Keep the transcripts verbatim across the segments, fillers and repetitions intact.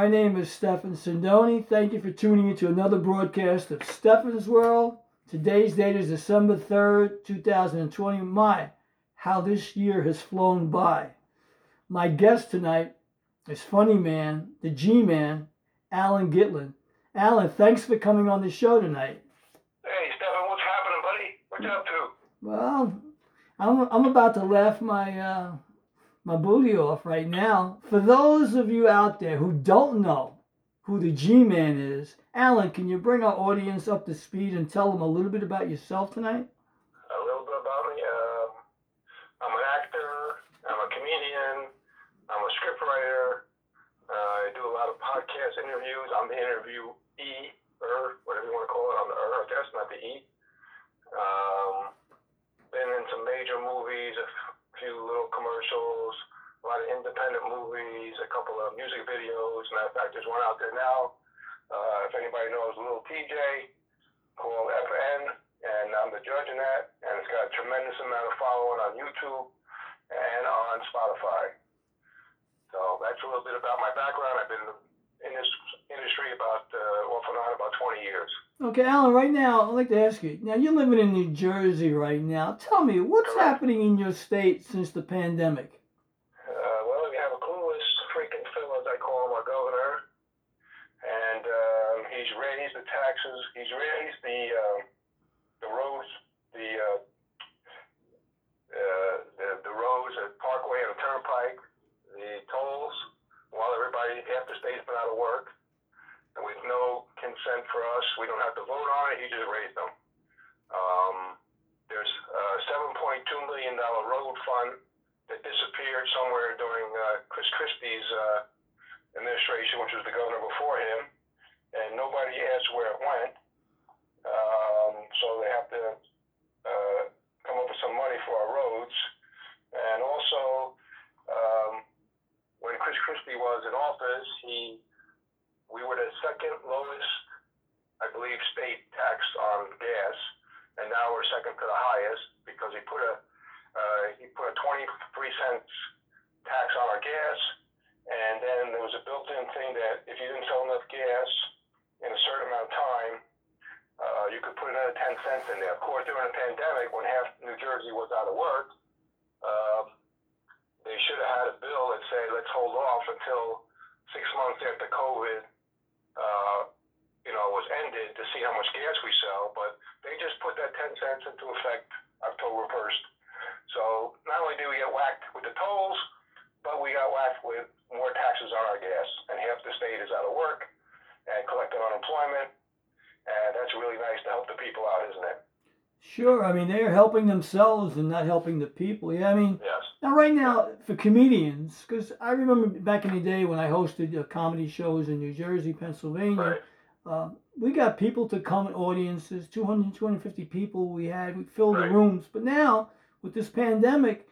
My name is Stefan Sandoni. Thank you for tuning in to another broadcast of Stefan's World. Today's date is December third, two thousand twenty. My, how this year has flown by. My guest tonight is Funny Man, the G-Man, Alan Gitlin. Alan, thanks for coming on the show tonight. Hey, Stefan, what's happening, buddy? What you up to? Well, I'm, I'm about to laugh my... Uh, my booty off right now. For those of you out there who don't know who the G-Man is, Alan, can you bring our audience up to speed and tell them a little bit about yourself tonight? A little bit about me. Um, I'm an actor. I'm a comedian. I'm a scriptwriter. Uh, I do a lot of podcast interviews. I'm the interviewee, or whatever you want to call it. I'm the er, that's not the E. Um, been in some major movies. Few little commercials, a lot of independent movies, a couple of music videos. Matter of fact, there's one out there now. Uh, if anybody knows Lil T J, called F N, and I'm the judge in that. And it's got a tremendous amount of following on YouTube and on Spotify. So that's a little bit about my background. I've been in this industry about uh, off and on about twenty years. Okay, Alan, right now, I'd like to ask you, now you're living in New Jersey right now. Tell me, what's Correct. happening in your state since the pandemic? Uh, well, we have a clueless freaking fill, as I call him, our governor. And uh, he's raised the taxes. He's raised the uh, the roads, the, uh, uh, the, the roads, the parkway and the turnpike, the tolls, while everybody, half the state's been out of work. And with no consent for us, we don't have to vote on it. He just raised them. Um, there's a seven point two million dollars road fund that disappeared somewhere during uh, Chris Christie's uh, administration, which was the governor before him, and nobody asked where it went. Um, so they have to uh, come up with some money for our roads. And also, um, when Chris Christie was in office, he... we were the second lowest, I believe, state tax on gas, and now we're second to the highest because he put a uh, he put a twenty-three cents tax on our gas, and then there was a built-in thing that if you didn't sell enough gas in a certain amount of time, uh, you could put another ten cents in there. Of course, during the pandemic, when half New Jersey was out of work, uh, they should have had a bill that said, let's hold off until six months after COVID, Uh, you know, was ended to see how much gas we sell, but they just put that ten cents into effect October first. So not only do we get whacked with the tolls, but we got whacked with more taxes on our gas, and half the state is out of work and collecting unemployment, and that's really nice to help the people out, isn't it? Sure. I mean, they're helping themselves and not helping the people. Yeah, I mean, yes. Now right now for comedians, because I remember back in the day when I hosted uh, comedy shows in New Jersey, Pennsylvania, right. uh, we got people to come in audiences, two hundred, two hundred fifty people we had. We filled right. the rooms. But now with this pandemic,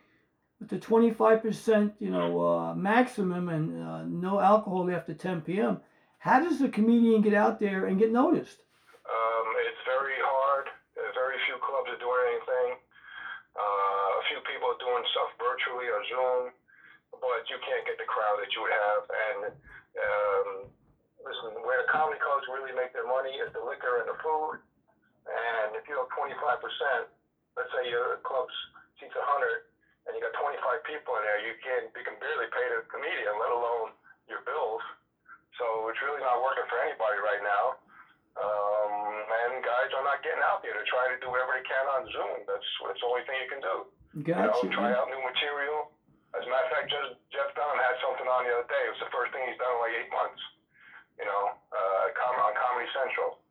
with the twenty-five percent, you know, uh, maximum and uh, no alcohol after ten p.m., how does a comedian get out there and get noticed? Um, it's very hard. Very few clubs are doing anything. Uh, a few people are doing stuff virtually or Zoom, but you can't get the crowd that you would have. And um, listen, where the comedy clubs really make their money is the liquor and the food. And if you have twenty-five percent, let's say your club's seats one hundred, and you got twenty-five people in there, you can you can barely pay the comedian, let alone your bills. So it's really not working for anybody right now. Um, and guys are not getting out there. They're trying to do whatever they can on Zoom. That's, that's the only thing you can do. Gotcha. You know, try out new material. As a matter of fact, just Jeff Dunham had something on the other day. It was the first thing he's done in like eight months. You know, uh, com- on Comedy Central.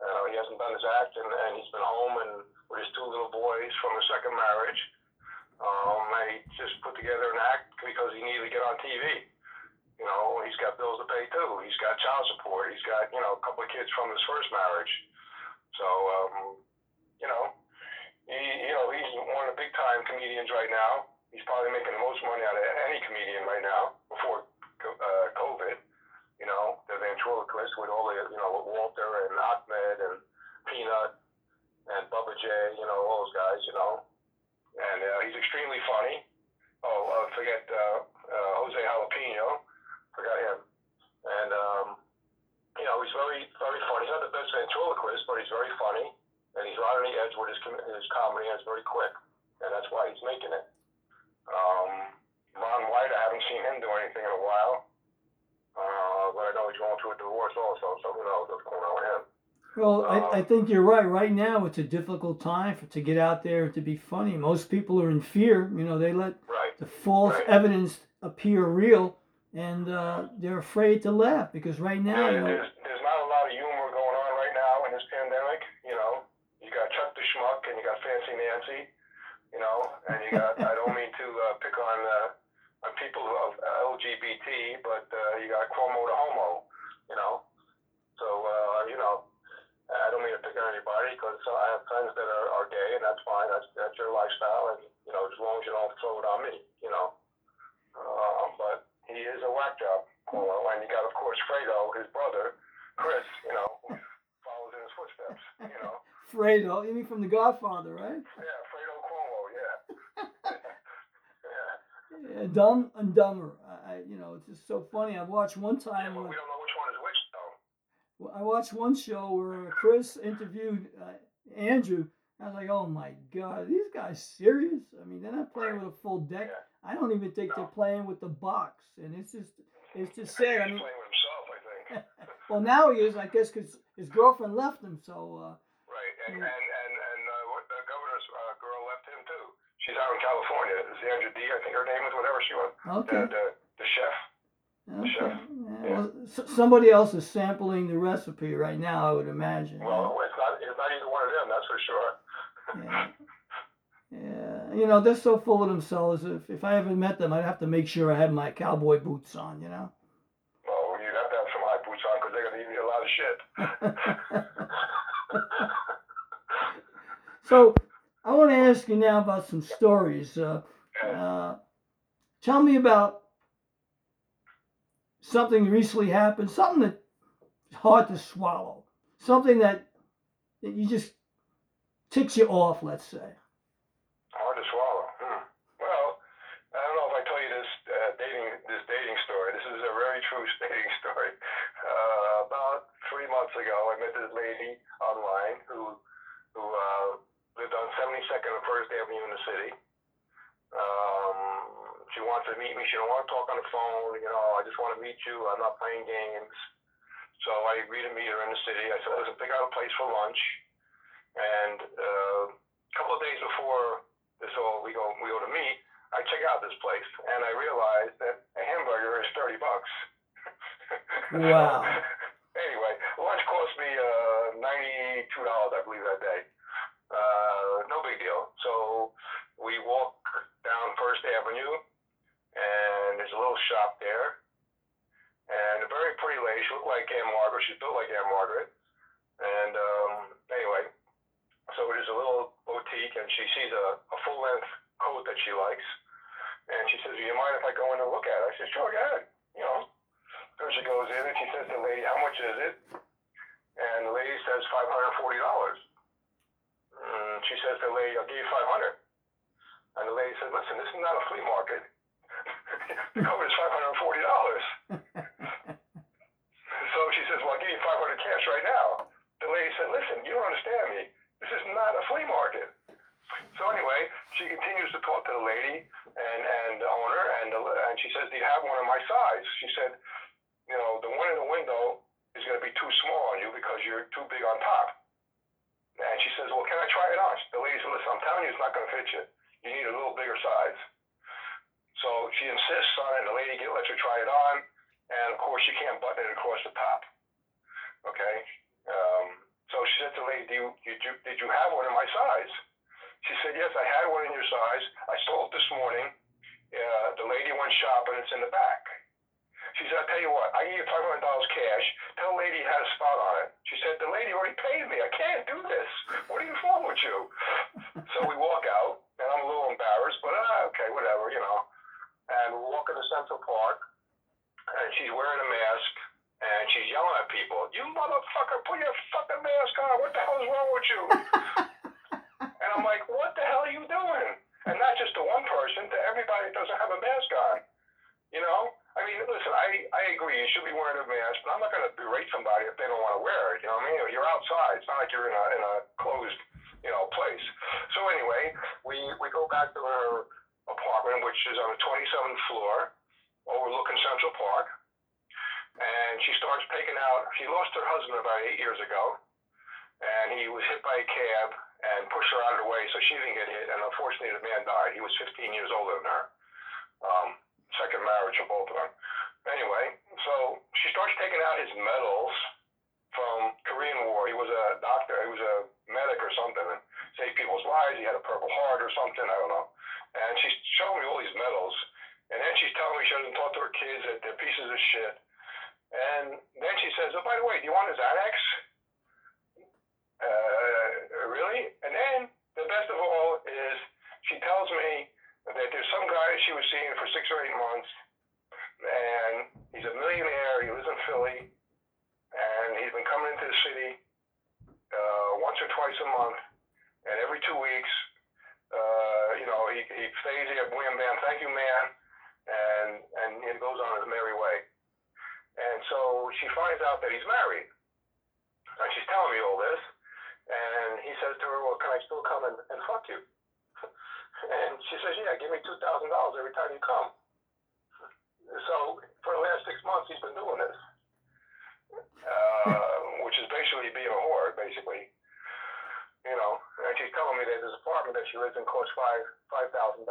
Uh, he hasn't done his act, and, and he's been home and with his two little boys from his second marriage. Um, and he just put together an act because he needed to get on T V. You know, he's got bills to pay, too. He's got child support. He's got, you know, a couple of kids from his first marriage. So, um, you know, he, you know, he's one of the big-time comedians right now. He's probably making the most money out of any comedian right now before uh, COVID. You know, the ventriloquist with all the, you know, with Walter and Ahmed and Peanut and Bubba J, you know, all those guys, you know. And uh, he's extremely funny. Oh, uh, forget uh, uh, Jose Jalapeno. Forgot him. And uh, ventriloquist, but he's very funny, and he's right on the edge with his, com- his comedy, and it's very quick, and that's why he's making it. Um, Ron White, I haven't seen him do anything in a while, uh, but I know he's going through a divorce also, so who knows what's going on with him. Well, um, I, I think you're right. Right now, it's a difficult time for, to get out there to be funny. Most people are in fear. You know, they let right, the false right. evidence appear real, and uh, they're afraid to laugh because right now... Yeah, you know, there's, there's not a lot of humor going on right now in this pandemic. You know, you got Chuck the Schmuck, and you got Fancy Nancy, you know, and you got... I don't mean to uh, pick on, uh, on people of L G B T, but uh, you got Cuomo the Homo, you know. So, uh, you know... I don't mean to pick on anybody because I have friends that are, are gay, and that's fine. That's that's your lifestyle, and you know, as long as you don't throw it on me, you know. Uh, but he is a whack job, you know, and you got, of course, Fredo, his brother, Chris, you know, who follows in his footsteps, you know. Fredo, you mean from The Godfather, right? Yeah, Fredo Cuomo, yeah. yeah. yeah. Dumb and dumber. I, you know, it's just so funny. I watched one time. Yeah, but we don't know which one is which. I watched one show where Chris interviewed uh, Andrew. I was like, oh, my God, are these guys serious? I mean, they're not playing with a full deck. Yeah. I don't even think no. they're playing with the box. And it's just it's just sad. I mean, he's playing with himself, I think. Well, now he is, I guess, because his girlfriend left him. So uh, right. And, you know. and, and, and uh, the governor's uh, girl left him, too. She's out in California. It's Andrew D. I think her name is whatever she was. Okay. The, the, the chef. Okay. Sure. Yeah. Yeah. Well, s- somebody else is sampling the recipe right now, I would imagine. Well, it's not, it's not either one of them, that's for sure. yeah. yeah. You know, they're so full of themselves. If, if I haven't met them, I'd have to make sure I have my cowboy boots on, you know? Well, you'd have to have some high boots on because they're going to give you a lot of shit. So, I want to ask you now about some stories. Uh, uh, tell me about something recently happened, something that's hard to swallow, something that, that you just ticks you off, let's say. Hard to swallow. Hmm. Well, I don't know if I tell you this uh, dating this dating story. This is a very true dating story. Uh, about three months ago, I met this lady online who who uh, lived on seventy-second and First Avenue in the city. Um, She wants to meet me. She don't want to talk on the phone. You know, I just want to meet you. I'm not playing games. So I agreed to meet her in the city. I said, let's pick out a place for lunch. And uh, a couple of days before this all we go we go to meet, I check out this place and I realized that a hamburger is thirty bucks. Wow. Anyway, lunch cost me uh, ninety-two dollars, I believe, that day. Uh, no big deal. So we walk down First Avenue. And there's a little shop there, and a very pretty lady. She looked like Anne Margaret. She's built like Anne Margaret. And um, anyway, so there's a little boutique, and she sees a, a full-length coat that she likes, and she says, "Do you mind if I go in and look at it?" I said, "Sure, go ahead." You know. So she goes in, and she says to the lady, "How much is it?" And the lady says, five hundred forty dollars. And she says to the lady, "I'll give you five hundred." And the lady says, "Listen, this is not a flea market." The coat is five hundred forty dollars. So she says, well, I'll give you five hundred cash right now. The lady said, listen, you don't understand me. This is not a flea market. So anyway, she continues to talk to the lady and, and the owner, and, the, and she says, do you have one of my size? She said, you know, the one in the window is going to be too small on you because you're too big on top. And she says, well, can I try it on? The lady said, listen, I'm telling you, it's not going to fit you. You need a little bigger size. So she insists on it, and the lady lets her try it on, and of course she can't button it across the top, okay? Um, so she said to the lady, did you, did, you, did you have one in my size? She said, yes, I had one in your size. I stole it this morning. Uh, the lady went shopping, it's in the back. She said, I'll tell you what, I give you five hundred dollars cash. Tell the lady you had a spot on it. She said, the lady already paid me. I can't do this. What are you for with you? So we walk out, and I'm a little embarrassed, but uh, okay, whatever, you know. And we're walking to Central Park, and she's wearing a mask, and she's yelling at people, you motherfucker, put your fucking mask on, what the hell is wrong with you? And I'm like, what the hell are you doing? And not just to one person, to everybody that doesn't have a mask on, you know? I mean, listen, I, I agree, you should be wearing a mask, but I'm not going to berate somebody if they don't want to wear it, you know what I mean? You're outside. It's not like you're in a in a closed, you know, place. So anyway, we we go back to her apartment, which is on the twenty-seventh floor, overlooking Central Park. And she starts taking out. She lost her husband about eight years ago, and he was hit by a cab and pushed her out of the way, so she didn't get hit. And unfortunately, the man died. He was fifteen years older than her. Um, second marriage of both of them. Anyway, so she starts taking out his medals from Korean War. He was a doctor, he was a medic or something, and saved people's lives. He had a Purple Heart or something, I don't know. And she's showing me all these medals, and then she's telling me she doesn't talk to her kids, that they're pieces of shit. And then she says, oh, by the way, do you want his Xanax? Uh, really? And then, the best of all is, she tells me that there's some guy she was seeing for six or eight months, and he's a millionaire, he lives in Philly, and he's been coming into the city uh, once or twice a month, and every two weeks, uh, you know, he, he stays here, wham, bam, thank you, man, and, and and goes on his merry way. And so she finds out that he's married, and she's telling me all this, and he says to her, well, can I still come and, and fuck you? And she says, yeah, give me two thousand dollars every time you come. So, for the last six months, he's been doing this, uh, which is basically being a whore, basically, you know, and she's telling me that this apartment that she lives in costs five, $5,000.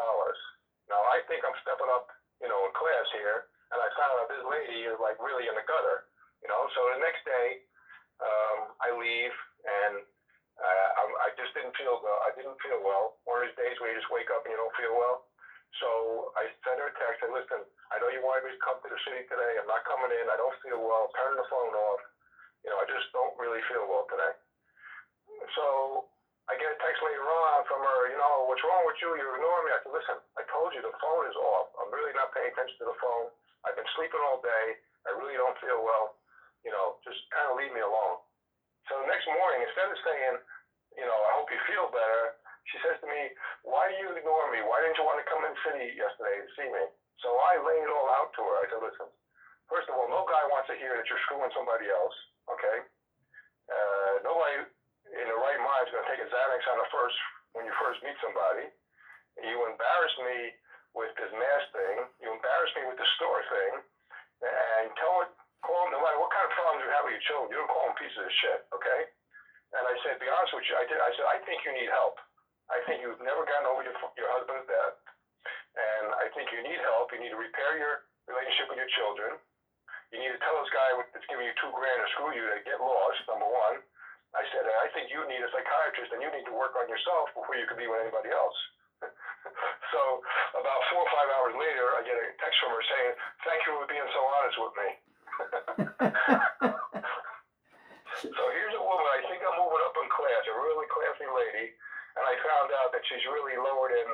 Now, I think I'm stepping up, you know, in class here, and I found out this lady is, like, really in the gutter, you know, so the next day, um, I leave, and uh, I, I just didn't feel, uh, I didn't feel well. One of these days where you just wake up and you don't feel well. So I sent her a text and listen, I know you wanted me to come to the city today. I'm not coming in. I don't feel well. Turn the phone off. You know, I just don't really feel well today. So I get a text later on from her, you know, what's wrong with you? You're ignoring me. I said, listen, I told you the phone is off. I'm really not paying attention to the phone. I've been sleeping all day. I really don't feel well. You know, just kind of leave me alone. So the next morning, instead of saying, you know, I hope you feel better, she says to me, why do you ignore me? Why didn't you want to come in the city yesterday to see me? So I lay it all out to her. I said, listen, first of all, no guy wants to hear that you're screwing somebody else, okay? Uh, nobody in their right mind is going to take a Xanax on the first, when you first meet somebody. You embarrass me with this mask thing. You embarrass me with the store thing. And tell it, call them, no matter what kind of problems you have with your children, you don't call them pieces of shit, okay? And I said, be honest with you, I did. I said, I think you need help. I think you've never gotten over your, your husband's death, and I think you need help. You need to repair your relationship with your children. You need to tell this guy that's giving you two grand to screw you to get lost, number one. I said, I think you need a psychiatrist, and you need to work on yourself before you can be with anybody else. So about four or five hours later, I get a text from her saying, thank you for being so honest with me. So here's a woman, I think I'm moving up in class, a really classy lady. And I found out that she's really lower than,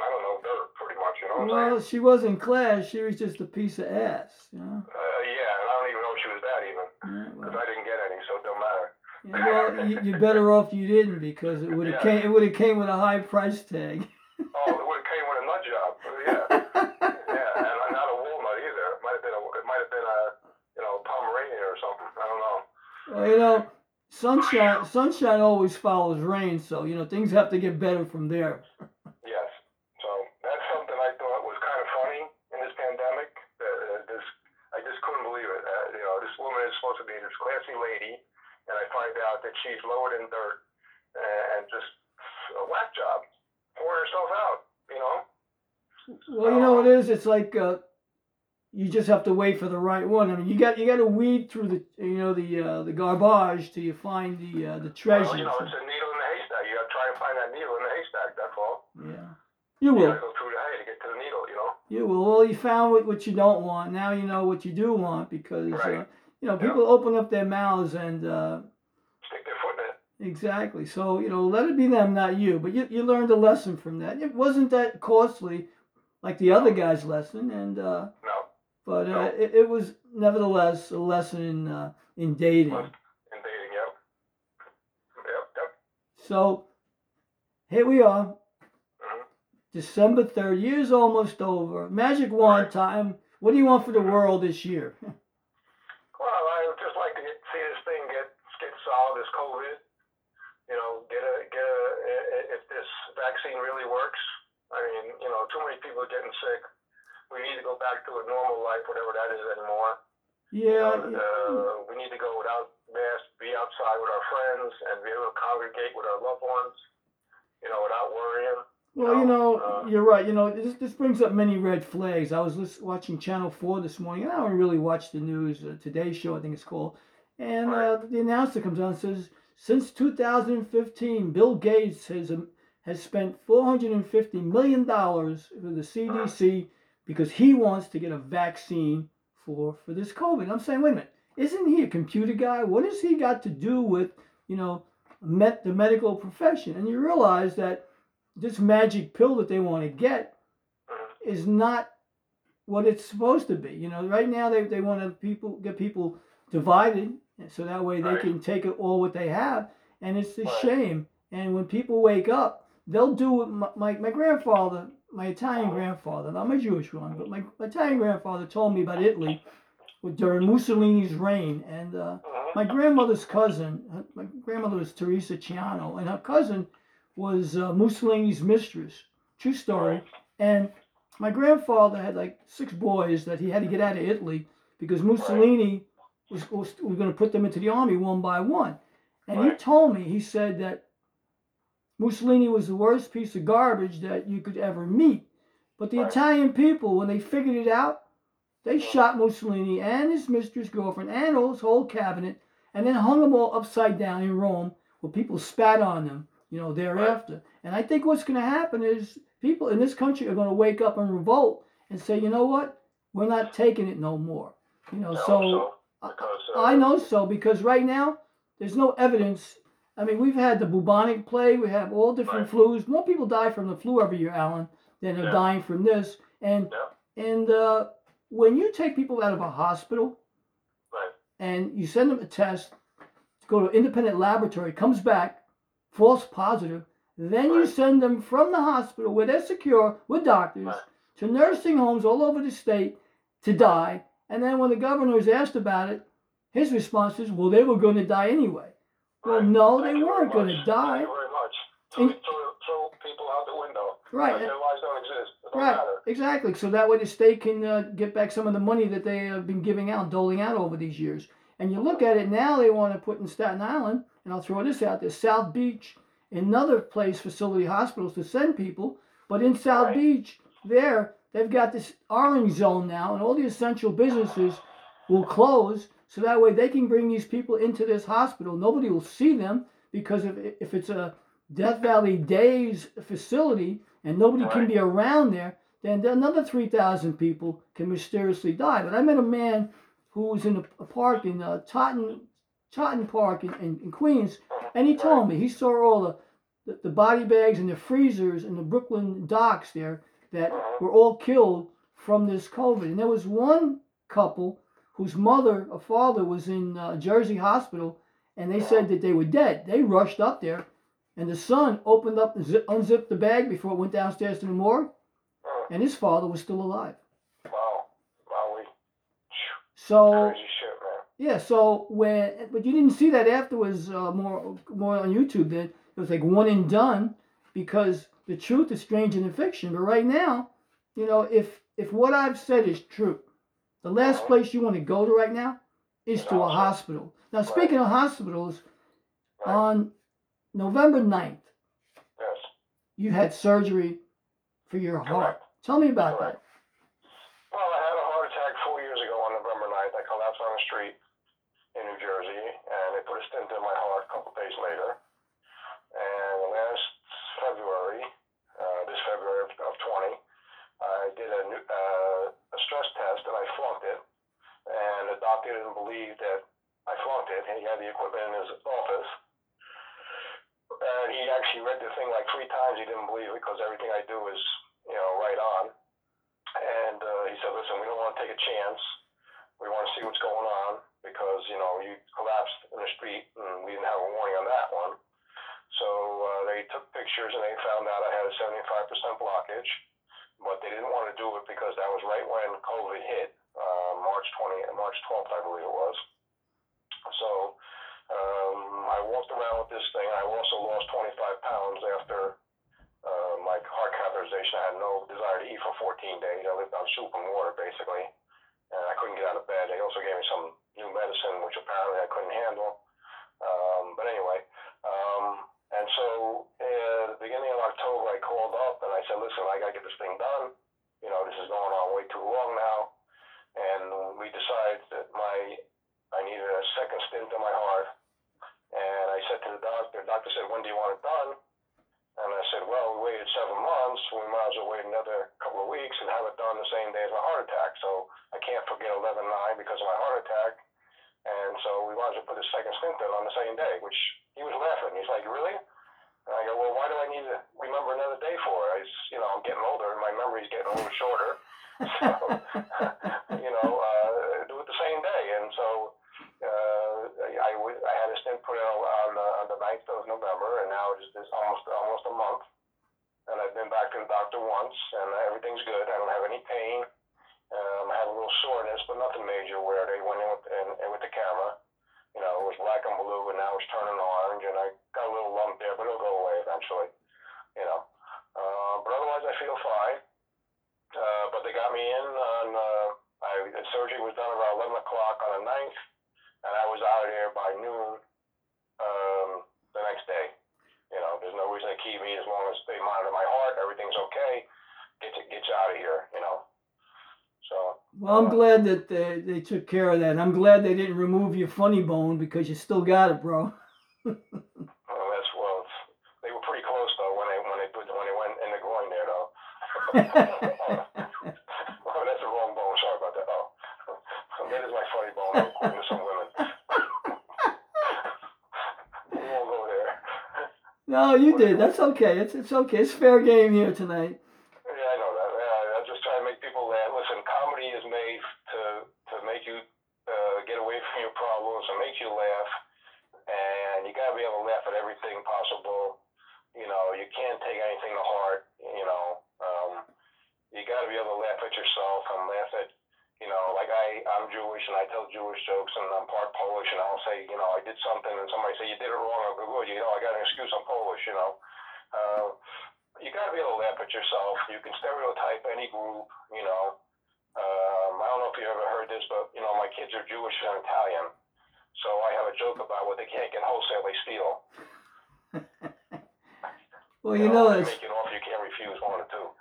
I don't know, dirt, pretty much, you know what well, I'm saying? Well, she wasn't class. She was just a piece of ass, you know? Uh, yeah, and I don't even know if she was that even, because yeah, well. I didn't get any, so it don't matter. Yeah, well, you're better off you didn't, because it would have yeah. came, it would have came with a high price tag. Oh, it would have came with a nut job, yeah. Yeah, and not a walnut either. It might have been a, it might have been a, you know, Pomeranian or something. I don't know. Well, you know. Sunshine, sunshine always follows rain, so, you know, things have to get better from there. Yes. So that's something I thought was kind of funny in this pandemic. Uh, this, I just couldn't believe it. Uh, you know, this woman is supposed to be this classy lady, and I find out that she's lower than dirt and just a whack job, pouring herself out, you know? Well, you know what it is? It's like uh, you just have to wait for the right one. I mean, you got you got to weed through the you know the uh, the garbage till you find the uh, the treasure. Well, you know, it's a needle in the haystack. You got to try and find that needle in the haystack. That's all. Yeah, you will. You got to go through the hay to get to the needle. You know. You will. Well, you found what, what you don't want. Now you know what you do want, because right. uh, you know people yeah. open up their mouths and uh, stick their foot in it. Exactly. So you know, let it be them, not you. But you you learned a lesson from that. It wasn't that costly, like the other guy's lesson, and. Uh, no. But uh, nope. it, it was, nevertheless, a lesson in, uh, in dating. In dating, yep. Yep, yep. So, here we are. Mm-hmm. December third. Year's almost over. Magic wand right. time. What do you want for the world this year? Well, I would just like to get, see this thing get stick solid as COVID. You know, get a get a if this vaccine really works. I mean, you know, too many people are getting sick. We need to go back to a normal life, whatever that is anymore. Yeah. And, uh, we need to go without masks, be outside with our friends, and be able to congregate with our loved ones. You know, without worrying. Well, you know, uh, you're right. You know, this this brings up many red flags. I was listen, watching Channel four this morning, and I don't really watch the news. Uh, Today's Show, I think it's called. And uh, the announcer comes on and says, since two thousand fifteen, Bill Gates has um, has spent four hundred fifty million dollars for the C D C because he wants to get a vaccine for, for this COVID. I'm saying, wait a minute, isn't he a computer guy? What has he got to do with, you know, met the medical profession? And you realize that this magic pill that they want to get is not what it's supposed to be. You know, right now they they want to people get people divided so that way they can take it all what they have, and it's a shame. And when people wake up, they'll do what my, my, my grandfather, my Italian grandfather, not my Jewish one, but my, my Italian grandfather told me about Italy during Mussolini's reign. And uh, my grandmother's cousin, my grandmother was Teresa Ciano, and her cousin was uh, Mussolini's mistress. True story. And my grandfather had like six boys that he had to get out of Italy because Mussolini was, was, was going to put them into the army one by one. And he told me, he said that Mussolini was the worst piece of garbage that you could ever meet. But the Italian people, when they figured it out, they shot Mussolini and his mistress, girlfriend, and his whole cabinet, and then hung them all upside down in Rome where people spat on them, you know, thereafter. Right. And I think what's going to happen is people in this country are going to wake up and revolt and say, you know what, we're not taking it no more. You know, no, so, so because, uh, I know so, because right now there's no evidence. I mean, we've had the bubonic plague. We have all different right. flus. More people die from the flu every year, Alan, than are yeah. dying from this. And yeah. and uh, when you take people out of a hospital right. and you send them a test, go to an independent laboratory, comes back, false positive, then right. you send them from the hospital where they're secure with doctors right. to nursing homes all over the state to die. And then when the governor was asked about it, his response is, well, they were going to die anyway. Right. Well, no, Thank they weren't going to die. Thank you very much. Throw, and, throw people out the window. Right. Their lives don't exist. It don't right. matter. Exactly. So that way the state can uh, get back some of the money that they have been giving out, doling out over these years. And you look at it now, they want to put in Staten Island, and I'll throw this out there, South Beach, another place, facility, hospitals to send people. But in South right. Beach, there, they've got this orange zone now, and all the essential businesses will close, so that way they can bring these people into this hospital. Nobody will see them, because if, if it's a Death Valley Days facility and nobody right. can be around there, then another three thousand people can mysteriously die. But I met a man who was in a park in uh, Totten, Totten Park in, in, in Queens, and he told me he saw all the, the, the body bags and the freezers in the Brooklyn docks there that were all killed from this COVID. And there was one couple whose mother or father was in uh, Jersey hospital, and they said that they were dead. They rushed up there, and the son opened up and zip, unzipped the bag before it went downstairs to the morgue, and his father was still alive. So, yeah, so when, but you didn't see that afterwards uh, more more on YouTube then. It was like one and done, because the truth is stranger than fiction. But right now, you know, if if what I've said is true, the last place you want to go to right now is to a hospital. Now, speaking of hospitals, on November ninth, you had surgery for your heart. Tell me about that. On the street in New Jersey, and they put a stent in my heart a couple days later. And last February, uh, this February of twenty, I did a, uh, a stress test, and I flunked it. And the doctor didn't believe that I flunked it, and he had the equipment in his office. And he actually read the thing like three times. He didn't believe it, because everything I do is, you know, right on. And uh, he said, listen, we don't want to take a chance. We want to see what's going on, because, you know, you collapsed in the street, and we didn't have a warning on that one. So uh, they took pictures, and they found out I had a seventy-five percent blockage, but they didn't want to do it because that was right when COVID hit, uh, March twentieth, March twelfth, I believe it was. So um, around with this thing. I also lost twenty-five pounds after uh, my heart catheterization. I had no desire to eat for fourteen days. I lived on soup and water, basically. And I couldn't get out of bed. They also gave me some new medicine, which apparently I couldn't handle. Um, but anyway, um, and so uh, the beginning of October, I called up and I said, listen, I got to get this thing done. You know, this is going on way too long now. And we decided that my I needed a second stint in my heart. And I said to the doctor, the doctor said, when do you want it done? And I said, well, we waited seven months. We might as well wait another couple of weeks and have it done the same day as my heart attack. So I can't forget eleven nine because of my heart attack. And so we wanted to put a second stint in on the same day, which he was laughing. He's like, really? And I go, well, why do I need to remember another day for? I, you know, I'm getting older. My memory's getting a little shorter. So, you know, uh, do it the same day. And so uh, I, w- I had a stint put out on, uh, on the ninth of November, and now it's just almost, almost a month. And I've been back to the doctor once, and everything's good. I don't have any pain. Um, I had a little soreness, but nothing major where they went in with, in, in with the camera. You know, it was black and blue, and now it's turning orange, and I got a little lump there, but it'll go away eventually, you know. Uh, but otherwise, I feel fine. Uh, but they got me in on, uh, I, the surgery was done around eleven o'clock on the ninth, and I was out of there by noon um, the next day. You know, there's no reason to keep me as long as they monitor my heart, everything's okay, get, to, get you out of here, you know. So, well, I'm glad that they, they took care of that. I'm glad they didn't remove your funny bone because you still got it, bro. Well, that's well. They were pretty close though when they when they put when they went in the groin there though. Oh, that's the wrong bone. Sorry about that. Oh, that is my funny bone according to some women. We won't go there. No, you did. That's okay. It's it's okay. It's fair game here tonight.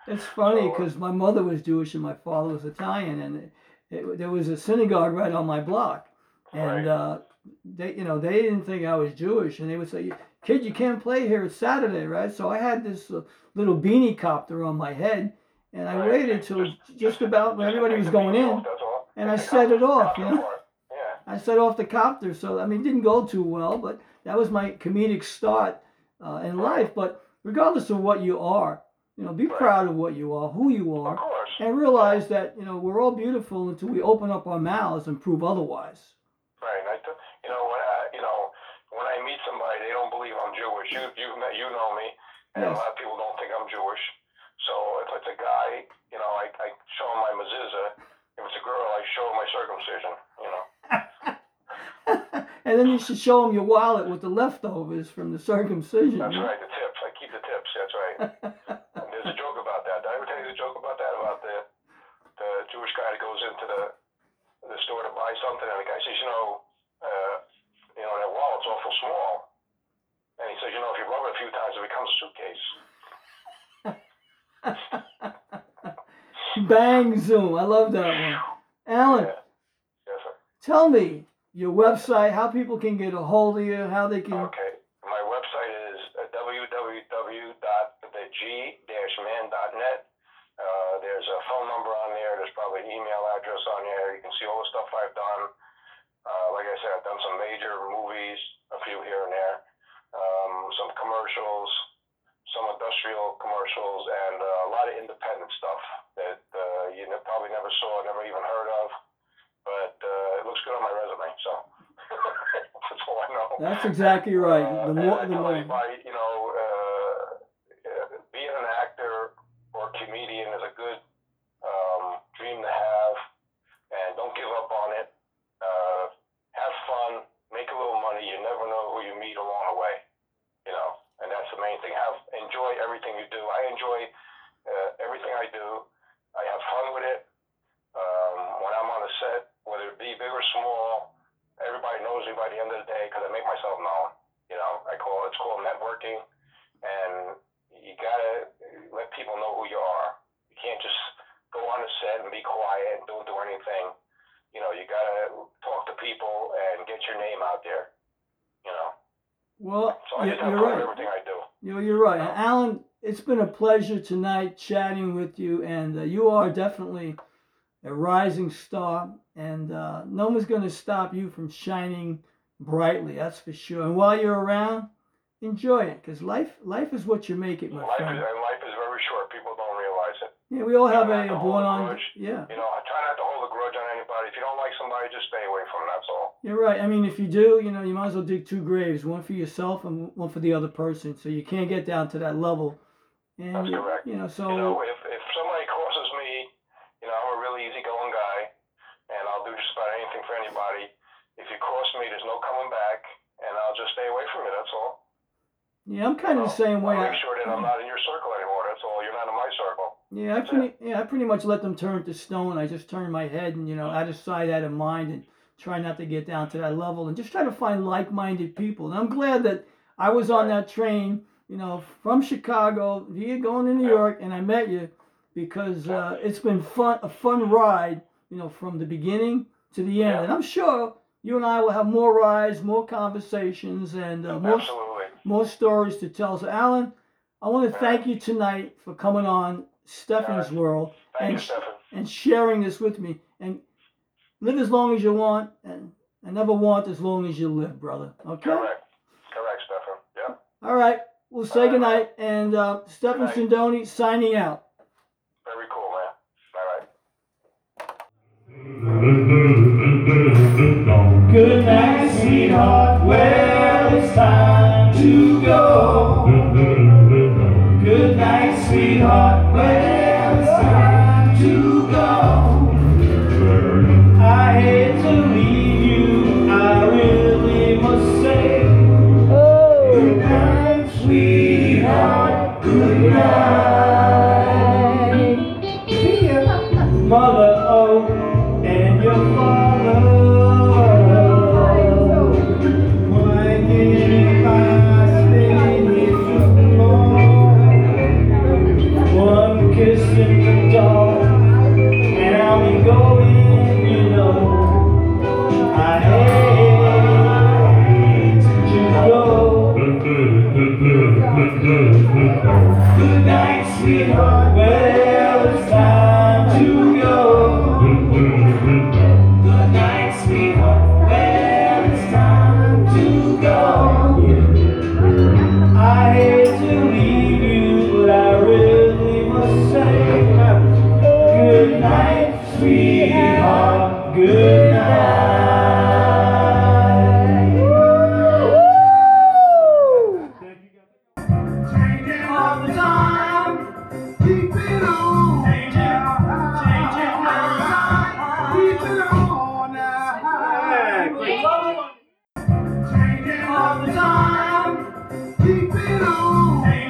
It's funny because my mother was Jewish and my father was Italian, and it, it, there was a synagogue right on my block, and right. uh, they, you know, they didn't think I was Jewish, and they would say, "Kid, you can't play here. It's Saturday, right?" So I had this uh, little beanie copter on my head, and I right. waited till just, just about when everybody was going in, off, and I set it off. You know, yeah. I set off the copter. So I mean, it didn't go too well, but that was my comedic start uh, in life. But regardless of what you are. You know, be right. proud of what you are, who you are, of course. And realize that, you know, we're all beautiful until we open up our mouths and prove otherwise. Right. I th- you know, when I, you know, when I meet somebody, they don't believe I'm Jewish. You you you know me, and yes. a lot of people don't think I'm Jewish. So if it's a guy, you know, I, I show him my mezuzah. If it's a girl, I show him my circumcision. You know. And then you should show him your wallet with the leftovers from the circumcision. That's right. The tips. I keep the tips. That's right. There's a joke about that. Did I ever tell you the joke about that? About the the Jewish guy that goes into the the store to buy something, and the guy says, you know, uh, you know, that wallet's awful small. And he says, you know, if you rub it a few times, it becomes a suitcase. Bang, zoom. I love that one. Alan, yeah. Yes, sir. Tell me your website, how people can get a hold of you, how they can... Okay. My website is w w w dot the g dash man dot net. Uh, there's a phone number on there. There's probably an email address on there. You can see all the stuff I've done. Uh, like I said, I've done some major movies, a few here and there, um, some commercials, some industrial commercials, and uh, a lot of independent stuff that uh, you ne- probably never saw, never even heard of. But uh, it looks good on my resume, so that's all I know. That's exactly right. The more, uh, the more. You know, uh, being an actor or comedian is a good um, dream to have, and don't give up on it. Uh, have fun, make a little money. You never don't know who you meet along the way, you know, and that's the main thing. Have enjoy everything you do. I enjoy uh, everything I do. I have fun with it. Um, when I'm on a set, whether it be big or small, everybody knows me by the end of the day because I make myself known. You know, I call it's called networking, and you gotta let people know who you are. You can't just go on a set and be quiet and don't do anything. You know, you gotta talk to people and get your name out there. You know. Well, so I yeah, you're right. Everything I do. You know, you're right, um, Alan. It's been a pleasure tonight chatting with you, and uh, you are definitely a rising star, and uh, no one's going to stop you from shining brightly. That's for sure. And while you're around, enjoy it, because life, life is what you make it, my life friend. Is, and life is very short. People don't realize it. Yeah, we all have a born on. Yeah. You know, I try not to hold a grudge on anybody. If you don't like somebody, just stay away from them. That's all. You're right. I mean, if you do, you know, you might as well dig two graves, one for yourself and one for the other person. So you can't get down to that level. And, that's correct. You know, so you know, if if somebody crosses me, you know, I'm a really easygoing guy, and I'll do just about anything for anybody. If you cross me, there's no coming back, and I'll just stay away from you. That's all. Yeah, I'm kind you of know, the same way. I'll make sure that I'm not in your circle anymore. That's all. You're not in my circle. Yeah, I pretty yeah I pretty much let them turn to stone. I just turn my head and, you know, out of sight, out of mind, and try not to get down to that level, and just try to find like-minded people. And I'm glad that I was on that train, you know, from Chicago, via going to New York, and I met you. Because uh, it's been fun, a fun ride, you know, from the beginning to the end. Yeah. And I'm sure you and I will have more rides, more conversations, and uh, more, more stories to tell. So, Alan, I want to yeah. thank you tonight for coming on Stefan's right. World and, you, Stefan. and sharing this with me. And live as long as you want, and, and never want as long as you live, brother. Okay? Correct. Correct, Stefan. Yeah. All right. We'll say right. goodnight. And uh, Stefan Sandoni signing out. Very cool, man. Alright. Good night, sweetheart. Well, it's time to go. Good night, sweetheart. Well, it's time to go. I hate to leave you. I really must say. Oh. Good night, sweetheart. Good night. Mother, oh, and your father, oh, why did I stay here too long? One kiss in the dark, and I'll be going, you know, I hate to go. Good night, sweetheart, well, it's time to all the time, keep it on.